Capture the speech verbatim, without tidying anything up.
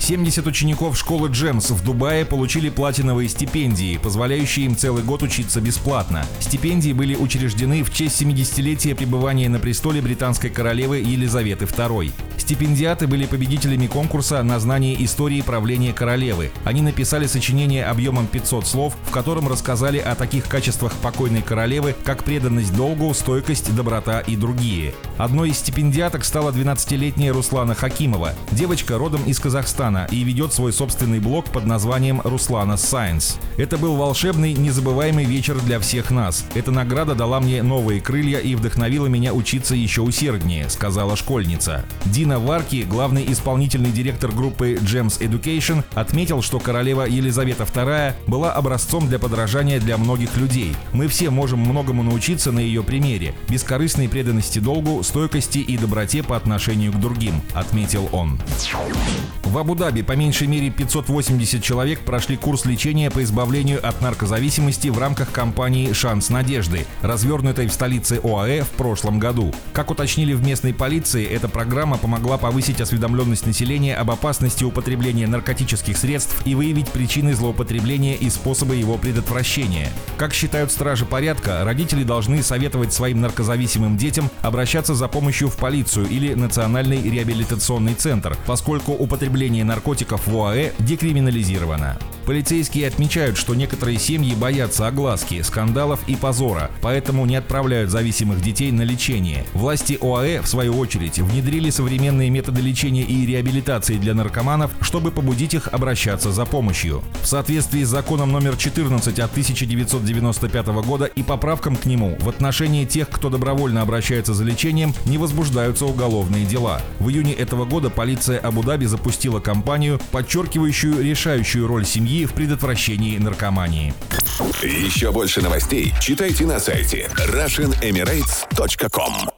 семьдесят учеников школы Джемс в Дубае получили платиновые стипендии, позволяющие им целый год учиться бесплатно. Стипендии были учреждены в честь семидесятилетия пребывания на престоле британской королевы Елизаветы второй. Стипендиаты были победителями конкурса на знание истории правления королевы. Они написали сочинение объемом пятьсот слов, в котором рассказали о таких качествах покойной королевы, как преданность долгу, стойкость, доброта и другие. Одной из стипендиаток стала двенадцатилетняя Руслана Хакимова. Девочка родом из Казахстана и ведет свой собственный блог под названием Ruslana Science. Это был волшебный, незабываемый вечер для всех нас. Эта награда дала мне новые крылья и вдохновила меня учиться еще усерднее, сказала школьница. Дина Варки, главный исполнительный директор группы Gems Education, отметил, что королева Елизавета вторая была образцом для подражания для многих людей. Мы все можем многому научиться на ее примере – бескорыстной преданности долгу, стойкости и доброте по отношению к другим, отметил он. В Абу-Даби по меньшей мере пятьсот восемьдесят человек прошли курс лечения по избавлению от наркозависимости в рамках кампании «Шанс надежды», развернутой в столице ОАЭ в прошлом году. Как уточнили в местной полиции, эта программа помогла повысить осведомленность населения об опасности употребления наркотических средств и выявить причины злоупотребления и способы его предотвращения. Как считают стражи порядка, родители должны советовать своим наркозависимым детям обращаться за помощью в полицию или Национальный реабилитационный центр, поскольку употребление наркотиков в ОАЭ декриминализировано. Полицейские отмечают, что некоторые семьи боятся огласки, скандалов и позора, поэтому не отправляют зависимых детей на лечение. Власти ОАЭ, в свою очередь, внедрили современные методы лечения и реабилитации для наркоманов, чтобы побудить их обращаться за помощью. В соответствии с законом номер четырнадцать от тысяча девятьсот девяносто пятого года и поправкам к нему, в отношении тех, кто добровольно обращается за лечением, не возбуждаются уголовные дела. В июне этого года полиция Абу-Даби запустила кампанию, подчеркивающую решающую роль семьи в предотвращении наркомании. Еще больше новостей читайте на сайте рашн эмирейтс точка ком.